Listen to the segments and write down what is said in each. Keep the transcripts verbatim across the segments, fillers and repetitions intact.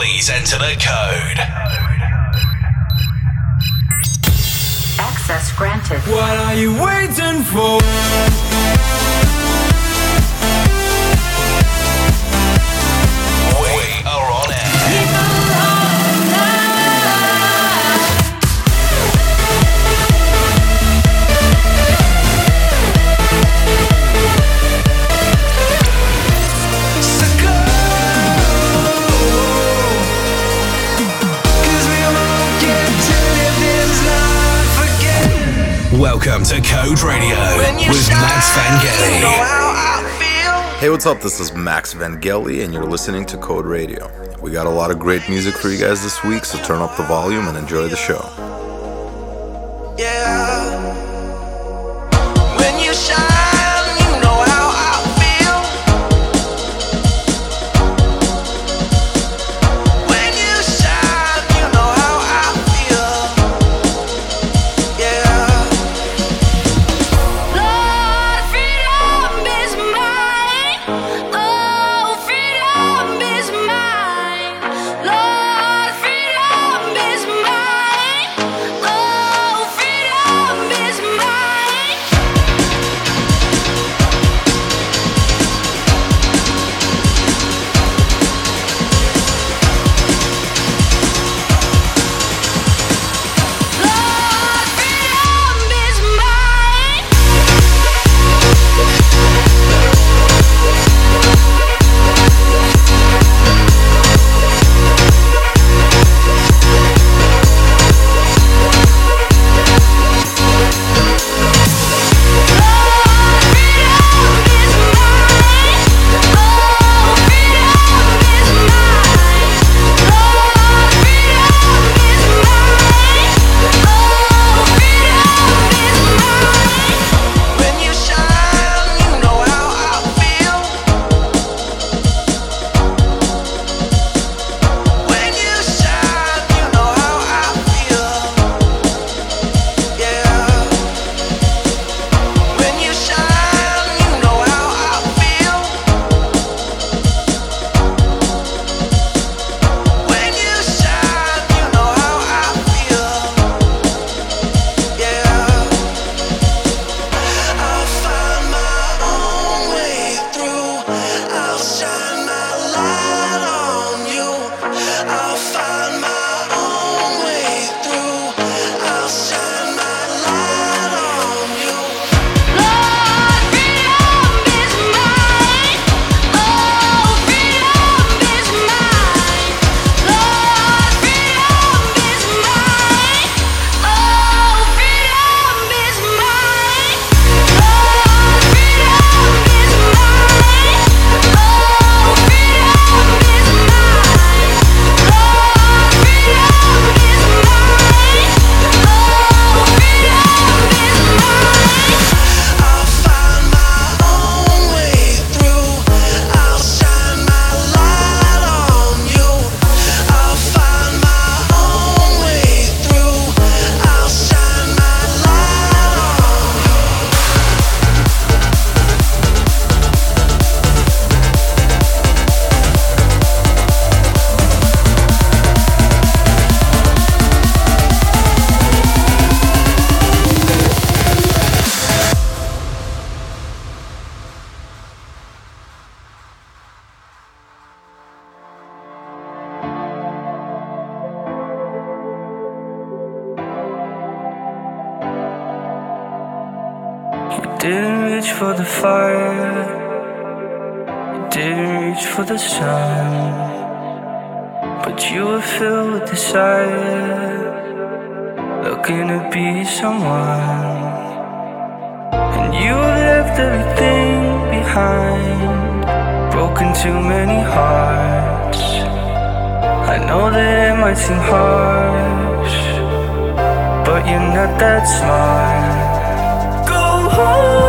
please enter the code. Access granted. What are you waiting for? We are on air. People on Welcome to Code Radio with Max Vangeli. You know how I feel. Hey, what's up? This is Max Vangeli, and you're listening to Code Radio. We got a lot of great music for you guys this week, so turn up the volume and enjoy the show. Yeah. When you shine. Whoa!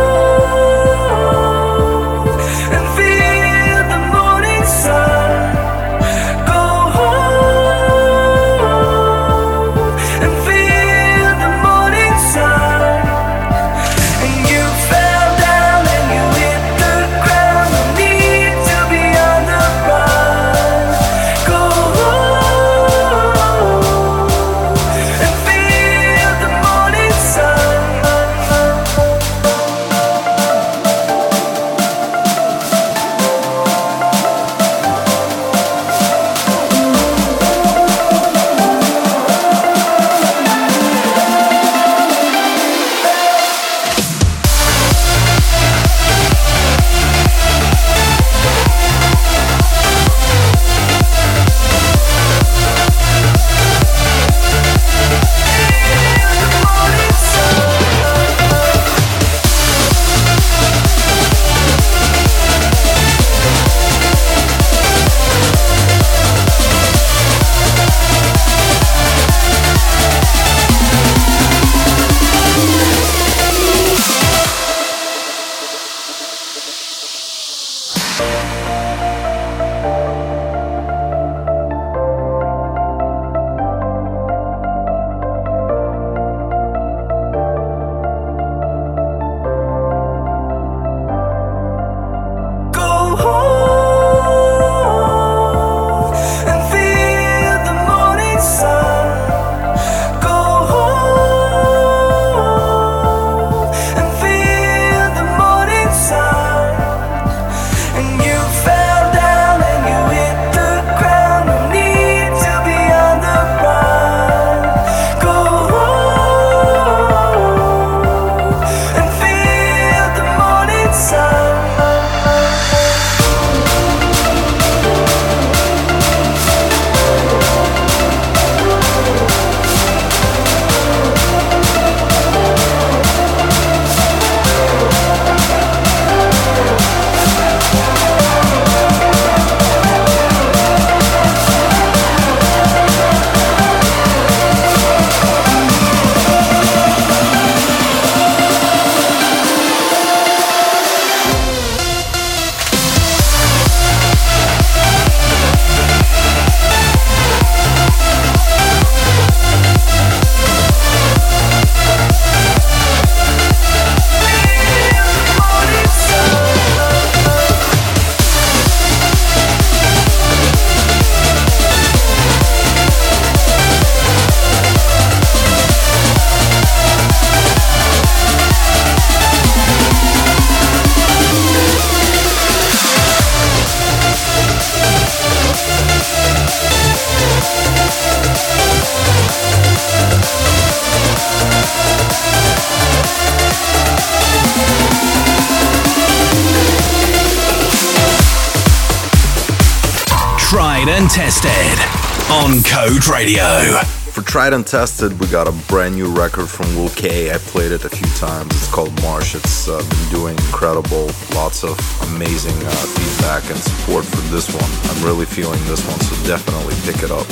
Tried and Tested on Code Radio. For Tried and Tested, we got a brand new record from Will K. I played it a few times. It's called Marsch. It's uh, been doing incredible. Lots of amazing uh, feedback and support for this one. I'm really feeling this one, so definitely pick it up.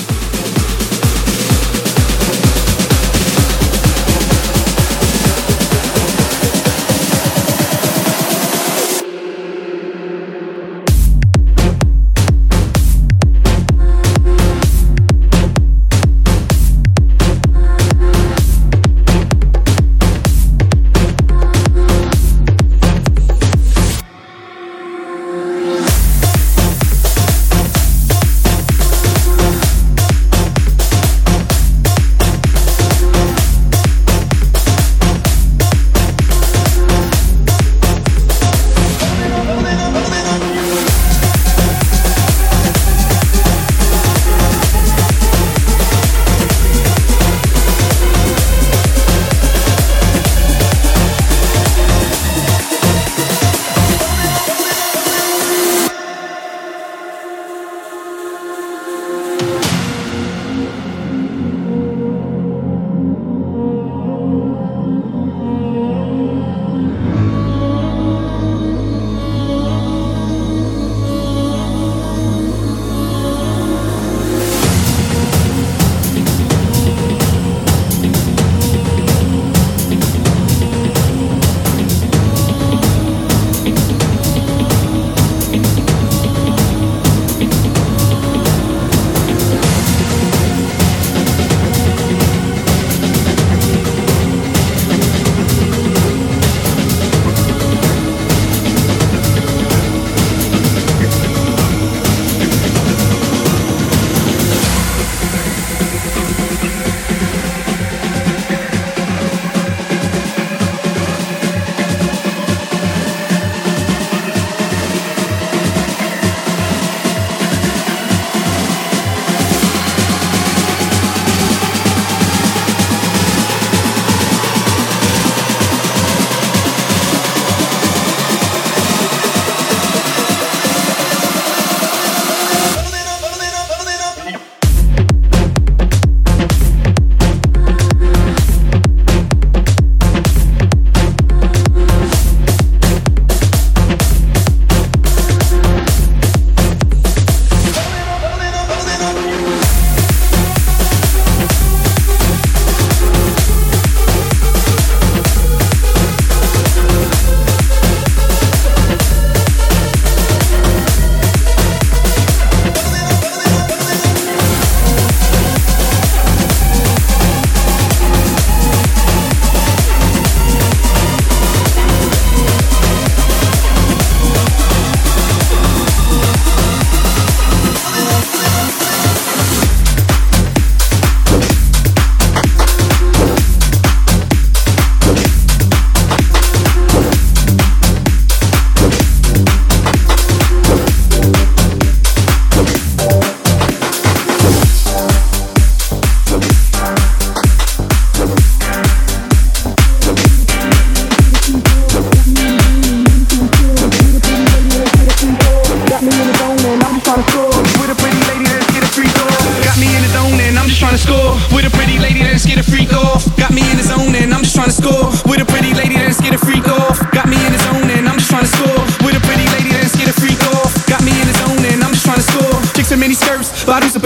Bottles of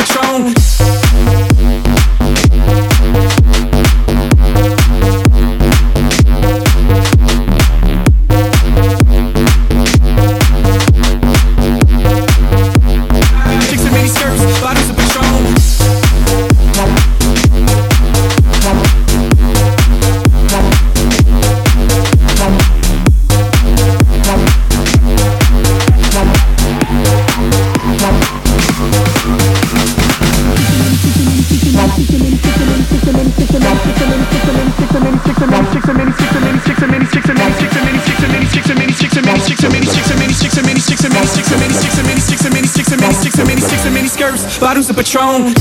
Patron.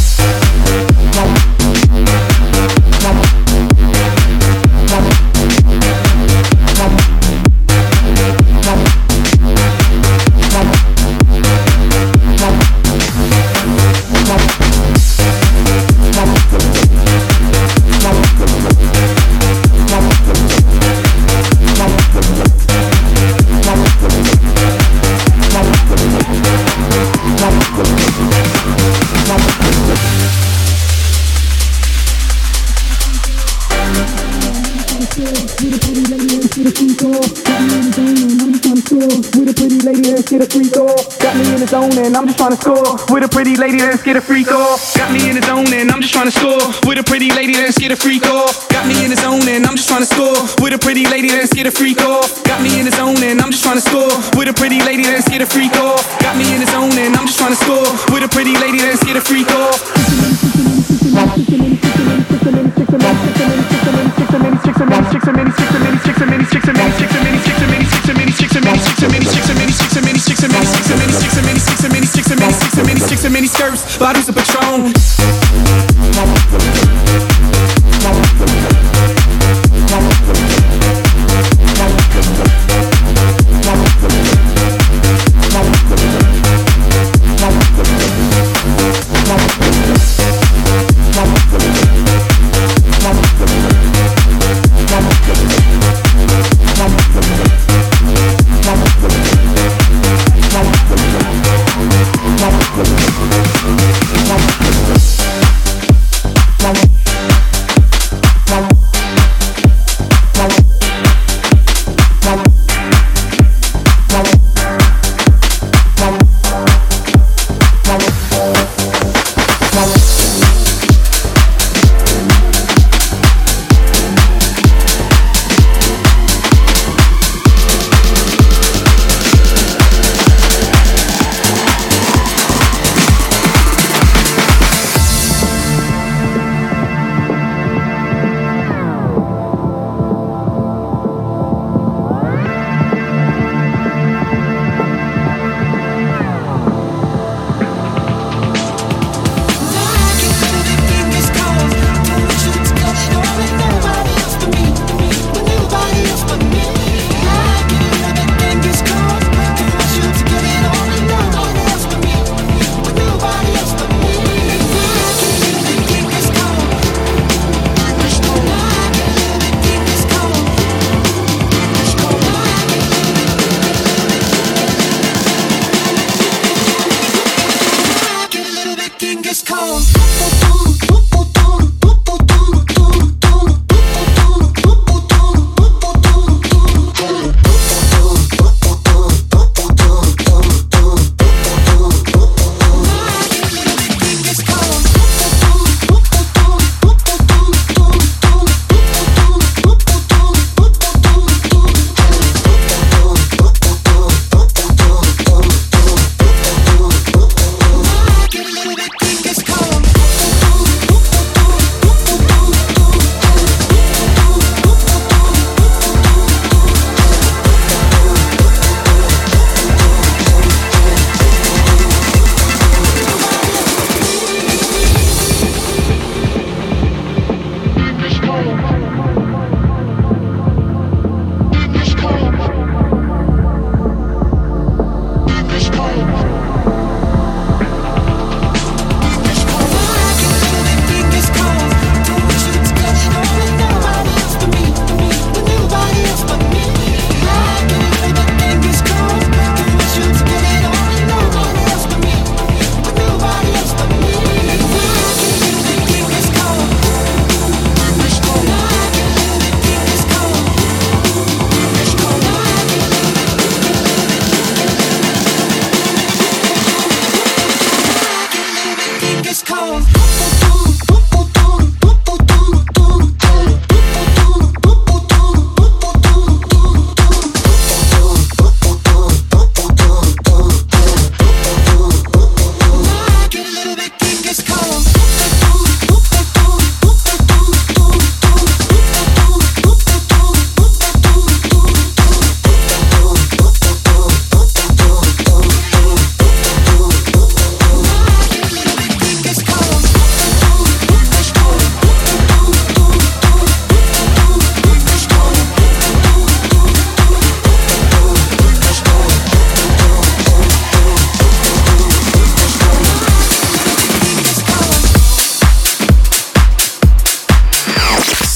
let's get a free throw. Got me in the zone and I'm just trying to score. With a pretty lady, let's get a free throw. Got me in the zone and I'm just trying to score. With a pretty lady, let's get a free throw. Got me in the zone and I'm just trying to score. With a pretty lady, let's get a free throw. Got me in the zone and I'm just trying to score. With a pretty lady, let's get a free throw. Got me in the zone and I'm just trying to score. With a pretty lady, let's get a free throw. Many skirts, bottles of Patron.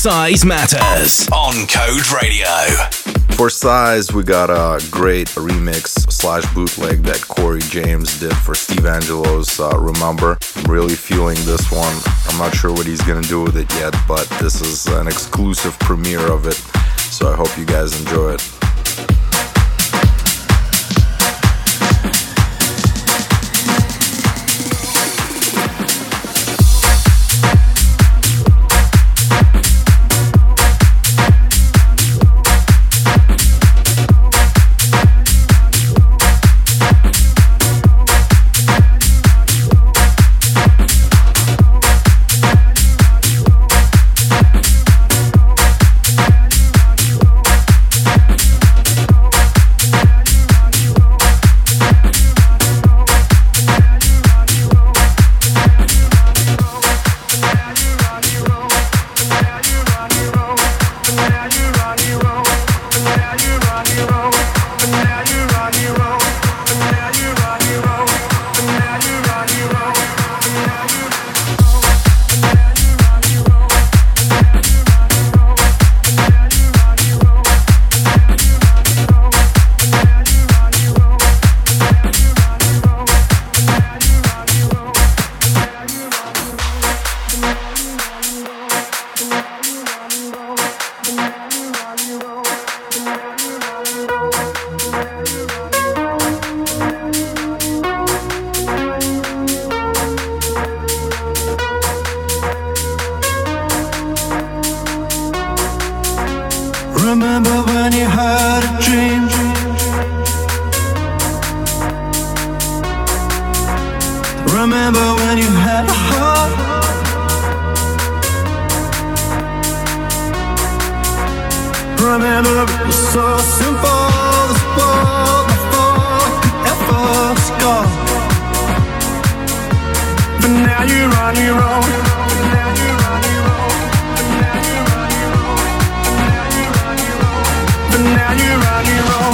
Size Matters on Code Radio. For Size, we got a great remix slash bootleg that Corey James did for Steve Angelo's uh, Remember. I'm really feeling this one. I'm not sure what he's going to do with it yet, but this is an exclusive premiere of it, so I hope you guys enjoy it. remember when you had a heart. Remember it was so simple. This world before could ever score. But now you're on your own. But now you're on your own. But now you're on your own. But now you're on your own.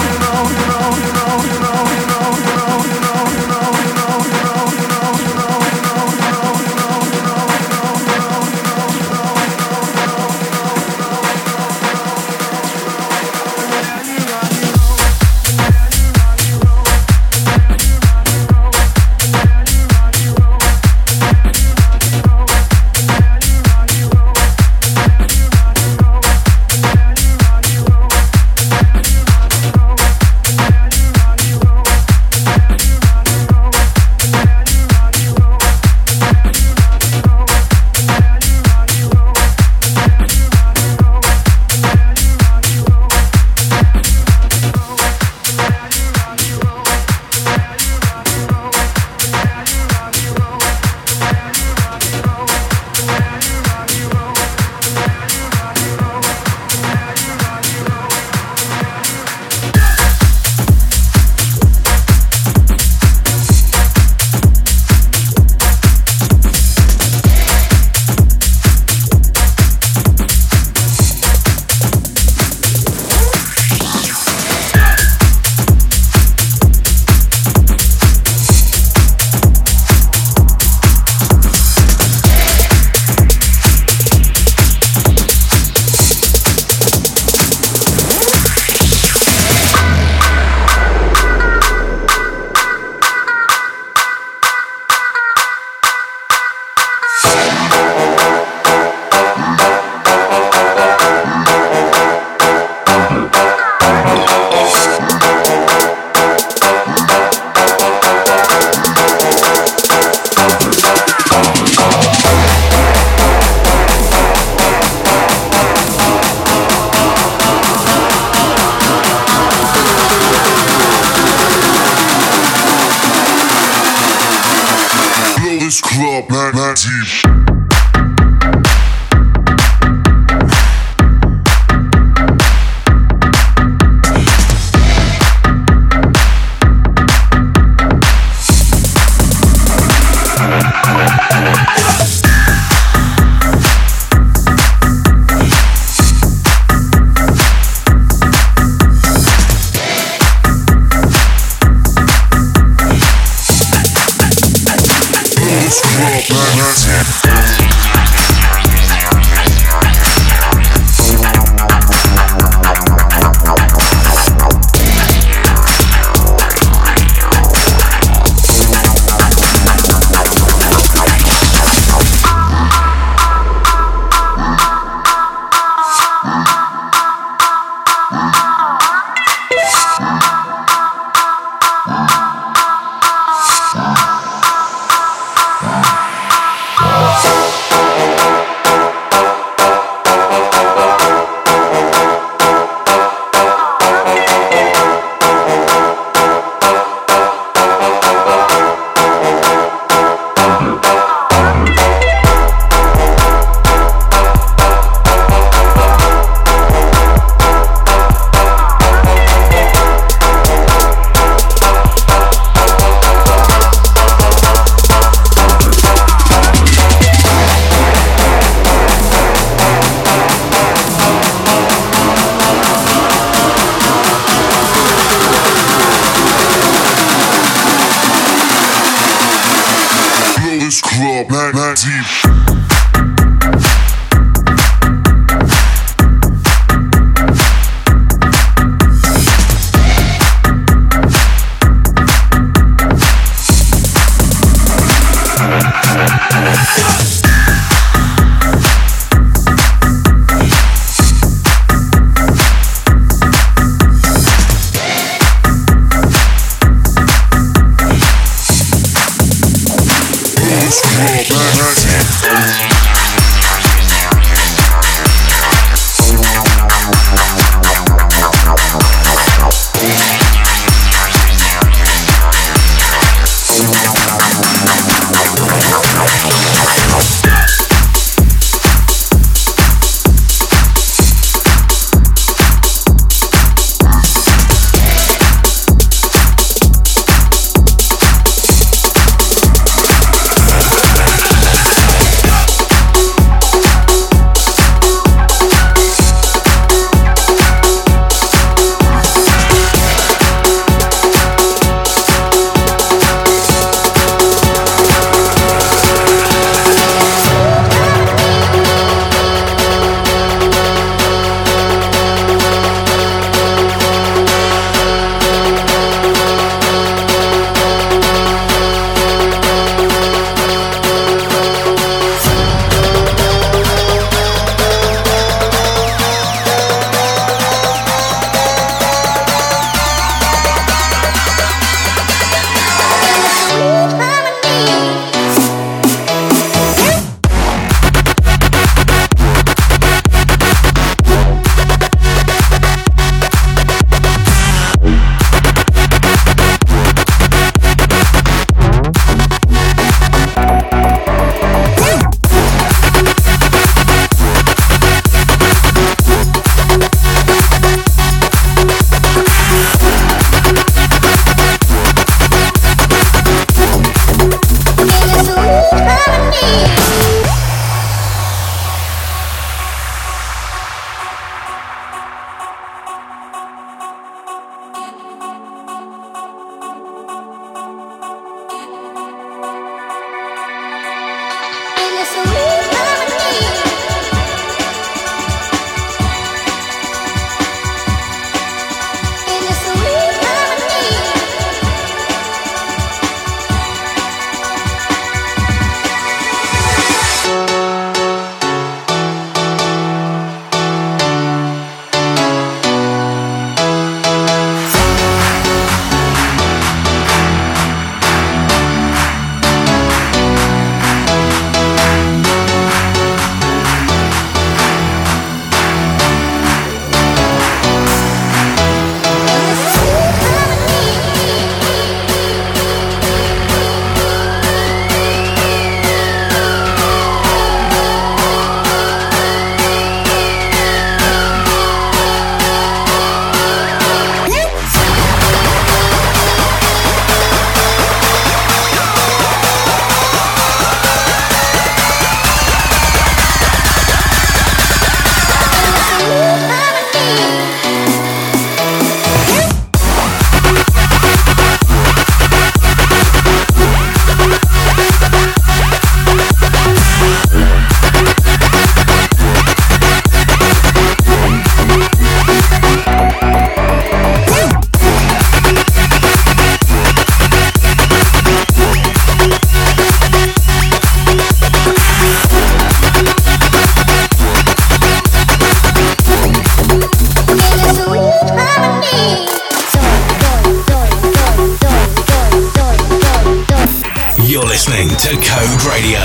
listening to Code Radio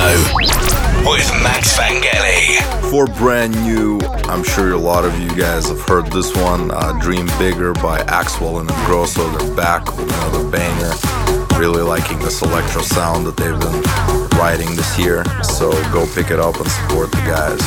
with Max Vangeli. For brand new, I'm sure a lot of you guys have heard this one, uh, Dream Bigger by Axwell and Ingrosso. They're back with another banger. Really liking this electro sound that they've been writing this year. So go pick it up and support the guys.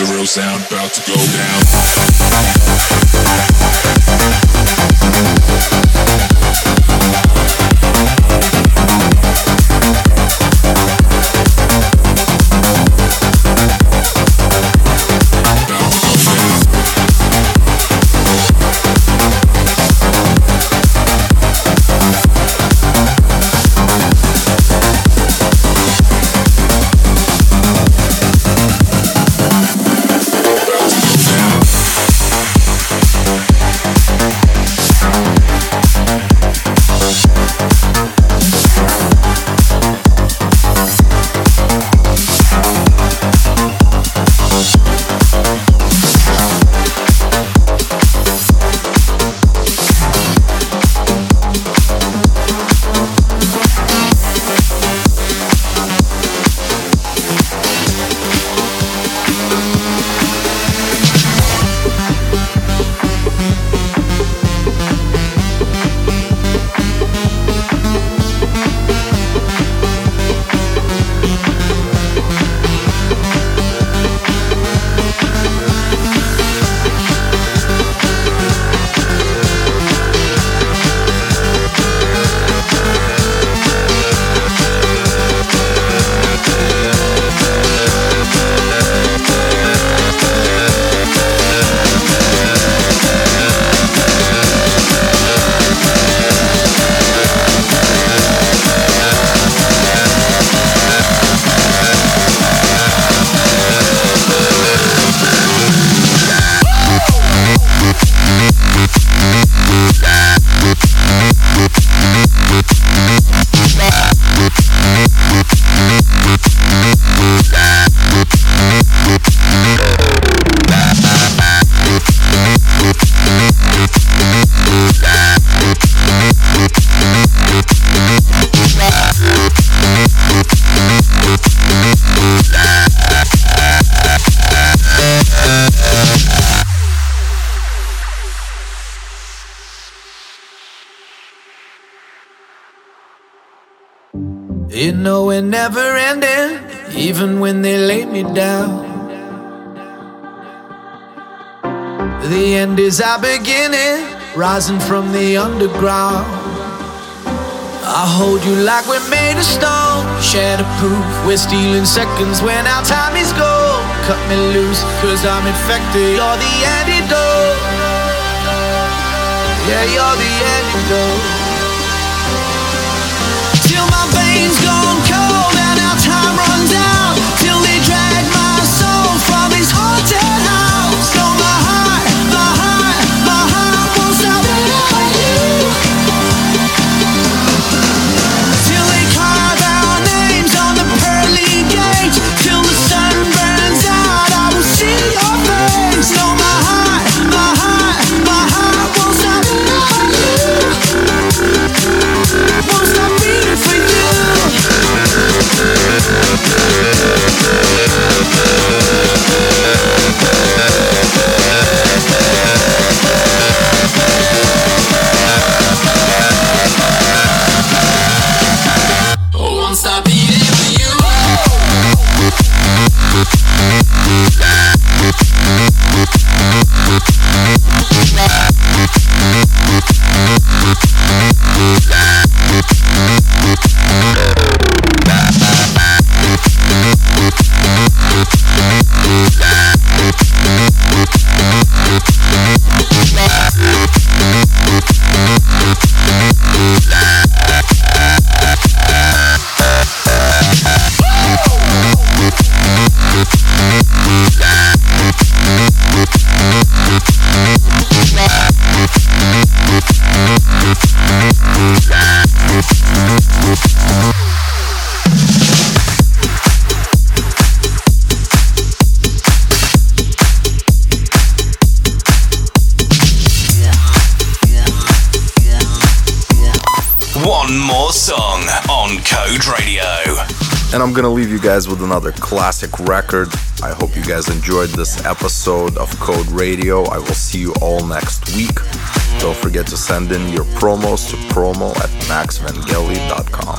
is the real sound about to go down. About to go never ending, even when they lay me down. The end is our beginning, rising from the underground. I hold you like we're made of stone, shatterproof. We're stealing seconds when our time is gold. Cut me loose, cause I'm infected. You're the antidote. Yeah, you're the antidote. Till my veins gone cold. And I'm going to leave you guys with another classic record. I hope you guys enjoyed this episode of Code Radio. I will see you all next week. Don't forget to send in your promos to promo at max vangeli dot com.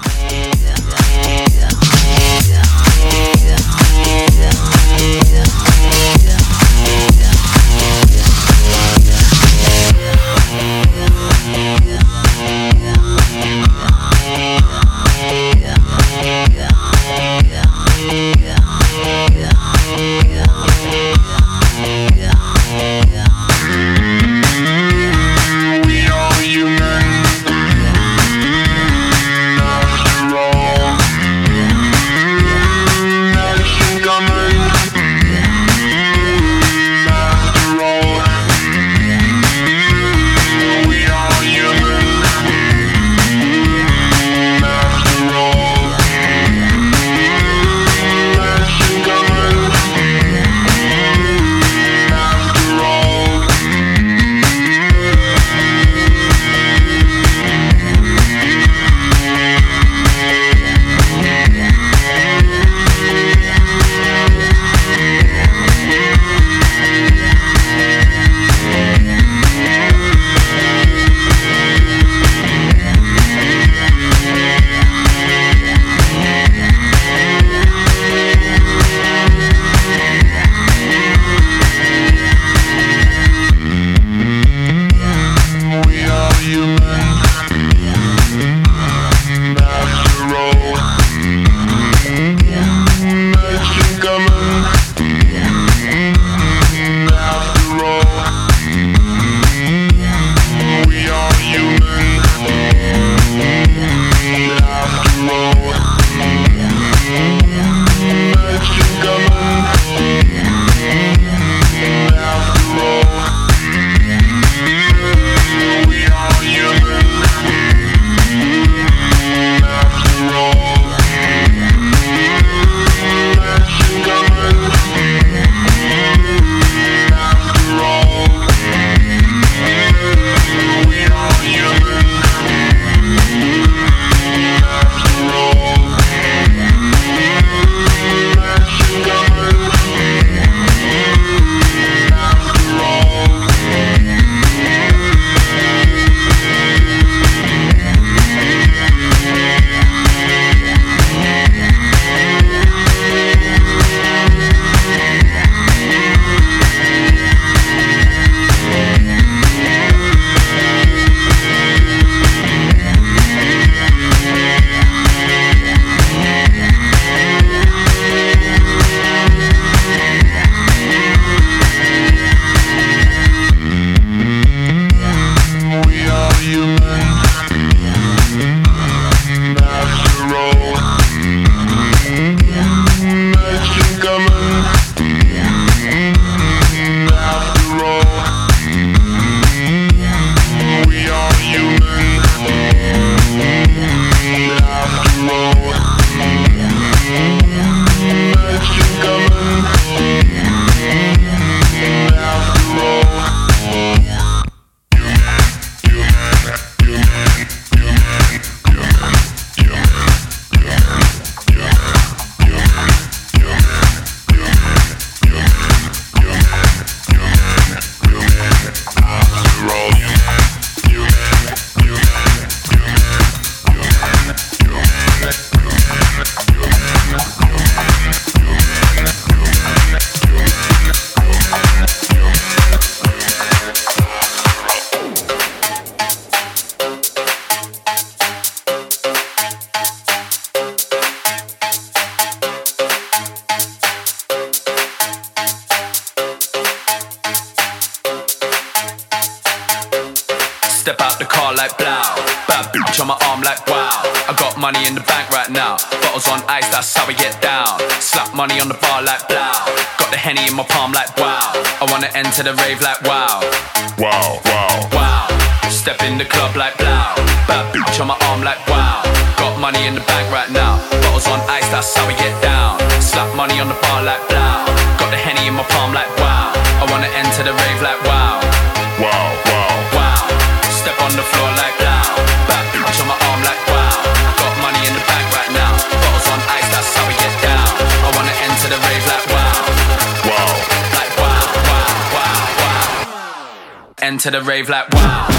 car like blow. Bad bitch on my arm like wow. I got money in the bank right now. Bottles on ice, that's how we get down. Slap money on the bar like blow. Got the Henny in my palm like wow. I wanna enter the rave like wow. Wow, wow, wow. Step in the club like blow. Bad bitch on my arm like wow. Got money in the bank right now. Bottles on ice, that's how we get down. Slap money on the bar like blow. Got the Henny in my palm like wow. I wanna enter the rave like wow. Wow, wow, wow. Step on the floor like wow. Bad bitch on my arm like wow. Got money in the bank right now. Bottles on ice, that's how we get down. I wanna enter the rave like wow. Wow. Like wow, wow, wow, wow. Enter the rave like wow.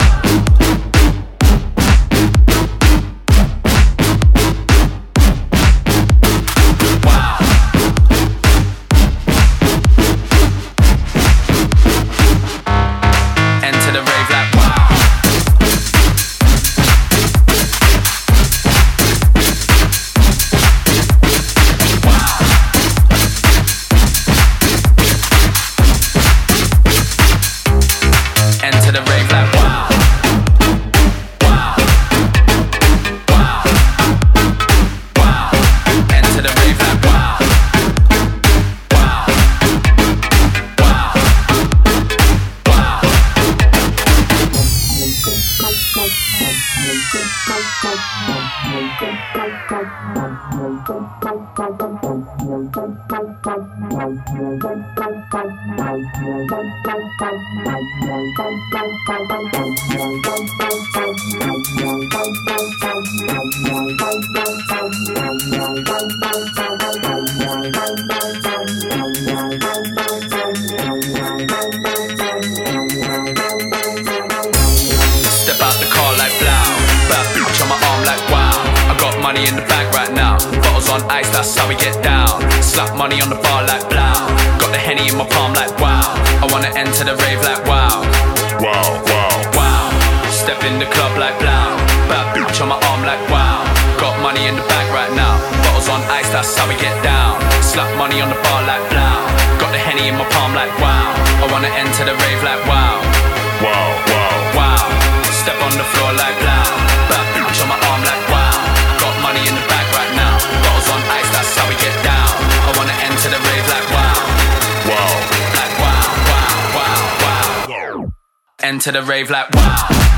To the rave like wow.